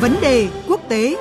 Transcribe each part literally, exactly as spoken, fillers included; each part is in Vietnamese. Vấn đề quốc tế.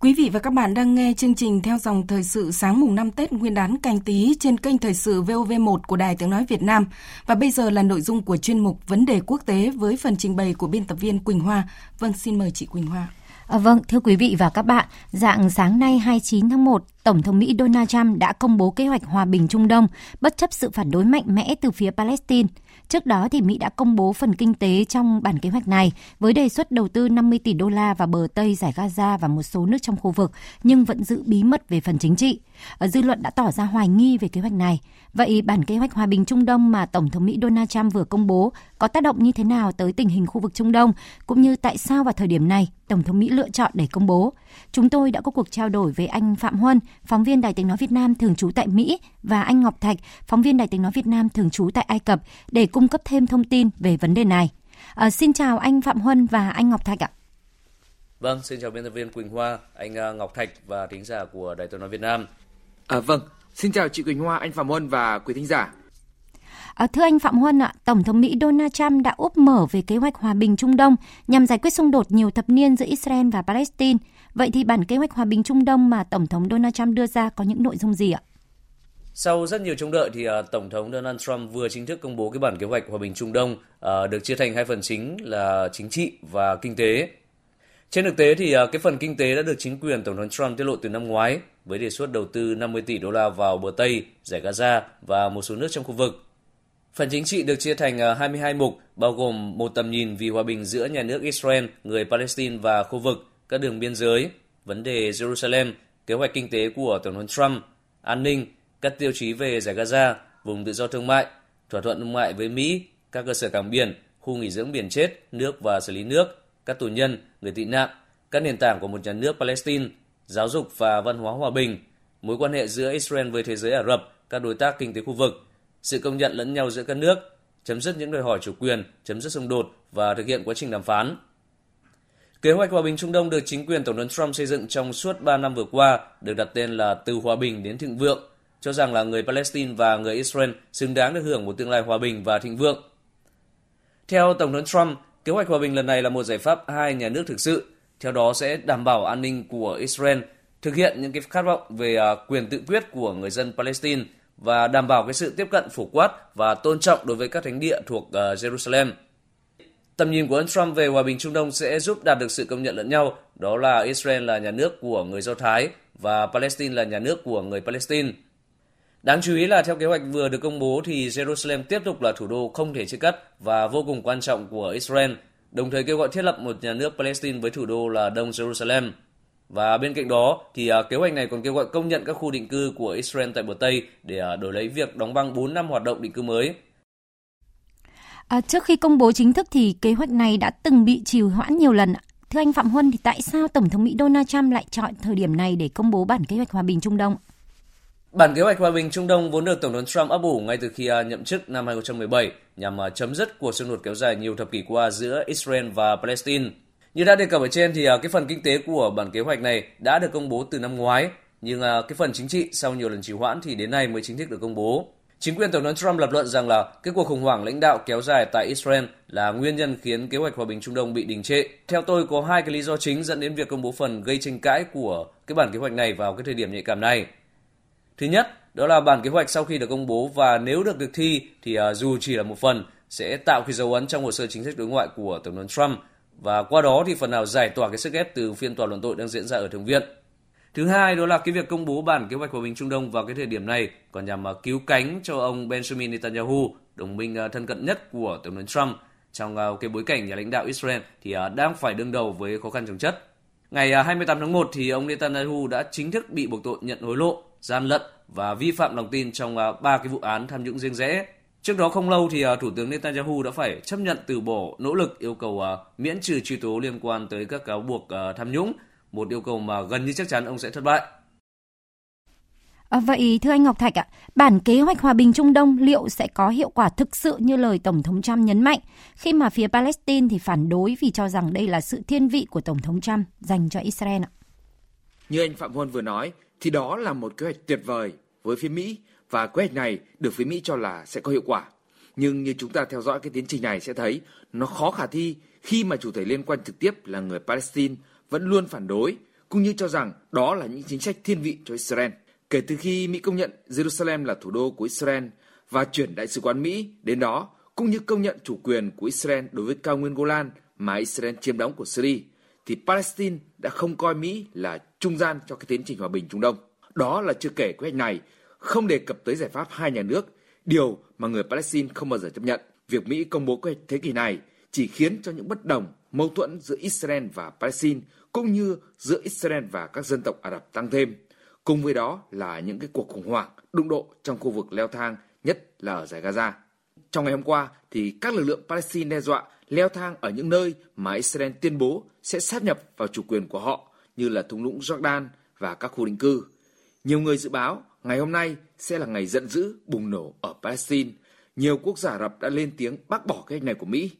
Quý vị và các bạn đang nghe chương trình theo dòng thời sự sáng mùng năm Tết Nguyên đán Canh Tý trên kênh thời sự vê o vê một của Đài Tiếng nói Việt Nam. Và bây giờ là nội dung của chuyên mục Vấn đề quốc tế với phần trình bày của biên tập viên Quỳnh Hoa. Vâng, xin mời chị Quỳnh Hoa. À, vâng, thưa quý vị và các bạn, rạng sáng nay hai mươi chín tháng một, Tổng thống Mỹ Donald Trump đã công bố kế hoạch hòa bình Trung Đông, bất chấp sự phản đối mạnh mẽ từ phía Palestine. Trước đó, thì Mỹ đã công bố phần kinh tế trong bản kế hoạch này với đề xuất đầu tư năm mươi tỷ đô la vào bờ Tây Dải Gaza và một số nước trong khu vực, nhưng vẫn giữ bí mật về phần chính trị. Dư luận đã tỏ ra hoài nghi về kế hoạch này. Vậy bản kế hoạch hòa bình Trung Đông mà Tổng thống Mỹ Donald Trump vừa công bố có tác động như thế nào tới tình hình khu vực Trung Đông, cũng như tại sao vào thời điểm này Tổng thống Mỹ lựa chọn để công bố? Chúng tôi đã có cuộc trao đổi với anh Phạm Huân, phóng viên Đài Tiếng nói Việt Nam thường trú tại Mỹ, và anh Ngọc Thạch, phóng viên Đài Tiếng nói Việt Nam thường trú tại Ai Cập, để cung cấp thêm thông tin về vấn đề này. À, xin chào anh Phạm Huân và anh Ngọc Thạch ạ. Vâng, xin chào biên tập viên Quỳnh Hoa, anh Ngọc Thạch và thính giả của Đài Tiếng nói Việt Nam. À, vâng, xin chào chị Quỳnh Hoa, anh Phạm Huân và quý thính giả. À, thưa anh Phạm Huân ạ, Tổng thống Mỹ Donald Trump đã úp mở về kế hoạch hòa bình Trung Đông nhằm giải quyết xung đột nhiều thập niên giữa Israel và Palestine. Vậy thì bản kế hoạch hòa bình Trung Đông mà Tổng thống Donald Trump đưa ra có những nội dung gì ạ? Sau rất nhiều trông đợi thì uh, Tổng thống Donald Trump vừa chính thức công bố cái bản kế hoạch hòa bình Trung Đông uh, được chia thành hai phần chính là chính trị và kinh tế. Trên thực tế thì uh, cái phần kinh tế đã được chính quyền Tổng thống Trump tiết lộ từ năm ngoái với đề xuất đầu tư năm mươi tỷ đô la vào bờ Tây, Dải Gaza và một số nước trong khu vực. Phần chính trị được chia thành hai mươi hai mục, bao gồm một tầm nhìn vì hòa bình giữa nhà nước Israel, người Palestine và khu vực, các đường biên giới, vấn đề Jerusalem, kế hoạch kinh tế của Tổng thống Trump, an ninh, các tiêu chí về Dải Gaza, vùng tự do thương mại, thỏa thuận thương mại với Mỹ, các cơ sở cảng biển, khu nghỉ dưỡng biển chết, nước và xử lý nước, các tù nhân, người tị nạn, các nền tảng của một nhà nước Palestine, giáo dục và văn hóa hòa bình, mối quan hệ giữa Israel với thế giới Ả Rập, các đối tác kinh tế khu vực, sự công nhận lẫn nhau giữa các nước, chấm dứt những đòi hỏi chủ quyền, chấm dứt xung đột và thực hiện quá trình đàm phán. Kế hoạch hòa bình Trung Đông được chính quyền Tổng thống Trump xây dựng trong suốt ba năm vừa qua được đặt tên là Từ Hòa Bình đến Thịnh Vượng, cho rằng là người Palestine và người Israel xứng đáng được hưởng một tương lai hòa bình và thịnh vượng. Theo Tổng thống Trump, kế hoạch hòa bình lần này là một giải pháp hai nhà nước thực sự, theo đó sẽ đảm bảo an ninh của Israel, thực hiện những cái khát vọng về quyền tự quyết của người dân Palestine, và đảm bảo cái sự tiếp cận phổ quát và tôn trọng đối với các thánh địa thuộc uh, Jerusalem. Tầm nhìn của ông Trump về hòa bình Trung Đông sẽ giúp đạt được sự công nhận lẫn nhau, đó là Israel là nhà nước của người Do Thái và Palestine là nhà nước của người Palestine. Đáng chú ý là theo kế hoạch vừa được công bố thì Jerusalem tiếp tục là thủ đô không thể chia cắt và vô cùng quan trọng của Israel, đồng thời kêu gọi thiết lập một nhà nước Palestine với thủ đô là Đông Jerusalem. Và bên cạnh đó thì uh, kế hoạch này còn kêu gọi công nhận các khu định cư của Israel tại bờ Tây để uh, đổi lấy việc đóng băng bốn năm hoạt động định cư mới. À, trước khi công bố chính thức thì kế hoạch này đã từng bị trì hoãn nhiều lần. Thưa anh Phạm Huân, thì tại sao Tổng thống Mỹ Donald Trump lại chọn thời điểm này để công bố bản kế hoạch hòa bình Trung Đông? Bản kế hoạch hòa bình Trung Đông vốn được Tổng thống Trump ấp ủ ngay từ khi uh, nhậm chức năm hai không một bảy nhằm uh, chấm dứt cuộc xung đột kéo dài nhiều thập kỷ qua giữa Israel và Palestine. Như đã đề cập ở trên thì cái phần kinh tế của bản kế hoạch này đã được công bố từ năm ngoái, nhưng cái phần chính trị sau nhiều lần trì hoãn thì đến nay mới chính thức được công bố. Chính quyền Tổng thống Trump lập luận rằng là cái cuộc khủng hoảng lãnh đạo kéo dài tại Israel là nguyên nhân khiến kế hoạch hòa bình Trung Đông bị đình trệ. Theo tôi có hai cái lý do chính dẫn đến việc công bố phần gây tranh cãi của cái bản kế hoạch này vào cái thời điểm nhạy cảm này. Thứ nhất, đó là bản kế hoạch sau khi được công bố và nếu được thực thi thì dù chỉ là một phần sẽ tạo cái dấu ấn trong hồ sơ chính sách đối ngoại của Tổng thống Trump, và qua đó thì phần nào giải tỏa cái sức ép từ phiên tòa luận tội đang diễn ra ở Thượng viện. Thứ hai, đó là cái việc công bố bản kế hoạch hòa bình Trung Đông vào cái thời điểm này còn nhằm cứu cánh cho ông Benjamin Netanyahu, đồng minh thân cận nhất của Tổng thống Trump, trong cái bối cảnh nhà lãnh đạo Israel thì đang phải đương đầu với khó khăn chồng chất. Ngày hai mươi tám tháng một thì ông Netanyahu đã chính thức bị buộc tội nhận hối lộ, gian lận và vi phạm lòng tin trong ba cái vụ án tham nhũng riêng rẽ. Trước đó không lâu thì Thủ tướng Netanyahu đã phải chấp nhận từ bỏ nỗ lực yêu cầu miễn trừ truy tố liên quan tới các cáo buộc tham nhũng, một yêu cầu mà gần như chắc chắn ông sẽ thất bại. À, vậy thưa anh Ngọc Thạch ạ, bản kế hoạch hòa bình Trung Đông liệu sẽ có hiệu quả thực sự như lời Tổng thống Trump nhấn mạnh khi mà phía Palestine thì phản đối vì cho rằng đây là sự thiên vị của Tổng thống Trump dành cho Israel ạ? Như anh Phạm Huân vừa nói thì đó là một kế hoạch tuyệt vời với phía Mỹ và kế hoạch này được phía Mỹ cho là sẽ có hiệu quả. Nhưng như chúng ta theo dõi cái tiến trình này sẽ thấy nó khó khả thi khi mà chủ thể liên quan trực tiếp là người Palestine vẫn luôn phản đối cũng như cho rằng đó là những chính sách thiên vị cho Israel. Kể từ khi Mỹ công nhận Jerusalem là thủ đô của Israel và chuyển đại sứ quán Mỹ đến đó cũng như công nhận chủ quyền của Israel đối với cao nguyên Golan mà Israel chiếm đóng của Syria thì Palestine đã không coi Mỹ là trung gian cho cái tiến trình hòa bình Trung Đông. Đó là chưa kể kế hoạch này không đề cập tới giải pháp hai nhà nước, điều mà người Palestine không bao giờ chấp nhận. Việc Mỹ công bố kế hoạch thế kỷ này chỉ khiến cho những bất đồng, mâu thuẫn giữa Israel và Palestine cũng như giữa Israel và các dân tộc Ả Rập tăng thêm. Cùng với đó là những cái cuộc khủng hoảng, đụng độ trong khu vực leo thang, nhất là ở dải Gaza. Trong ngày hôm qua thì các lực lượng Palestine đe dọa leo thang ở những nơi mà Israel tuyên bố sẽ sáp nhập vào chủ quyền của họ như là thung lũng Jordan và các khu định cư. Nhiều người dự báo ngày hôm nay sẽ là ngày giận dữ bùng nổ ở Palestine. Nhiều quốc gia Ả Rập đã lên tiếng bác bỏ cái hành này của Mỹ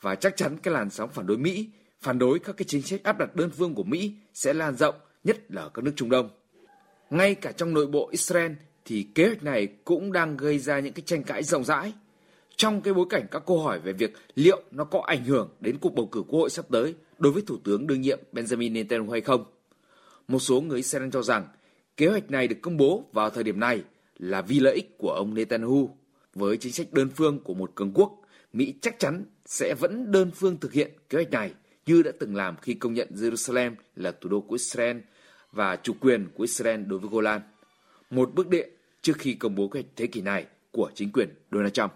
và chắc chắn cái làn sóng phản đối Mỹ, phản đối các cái chính sách áp đặt đơn phương của Mỹ sẽ lan rộng, nhất là ở các nước Trung Đông. Ngay cả trong nội bộ Israel thì kế hoạch này cũng đang gây ra những cái tranh cãi rộng rãi. Trong cái bối cảnh các câu hỏi về việc liệu nó có ảnh hưởng đến cuộc bầu cử quốc hội sắp tới đối với Thủ tướng đương nhiệm Benjamin Netanyahu hay không. Một số người Israel cho rằng kế hoạch này được công bố vào thời điểm này là vì lợi ích của ông Netanyahu. Với chính sách đơn phương của một cường quốc, Mỹ chắc chắn sẽ vẫn đơn phương thực hiện kế hoạch này như đã từng làm khi công nhận Jerusalem là thủ đô của Israel và chủ quyền của Israel đối với Golan, một bước đệm trước khi công bố kế hoạch thế kỷ này của chính quyền Donald Trump.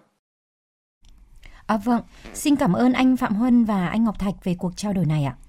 À vâng, xin cảm ơn anh Phạm Huân và anh Ngọc Thạch về cuộc trao đổi này ạ.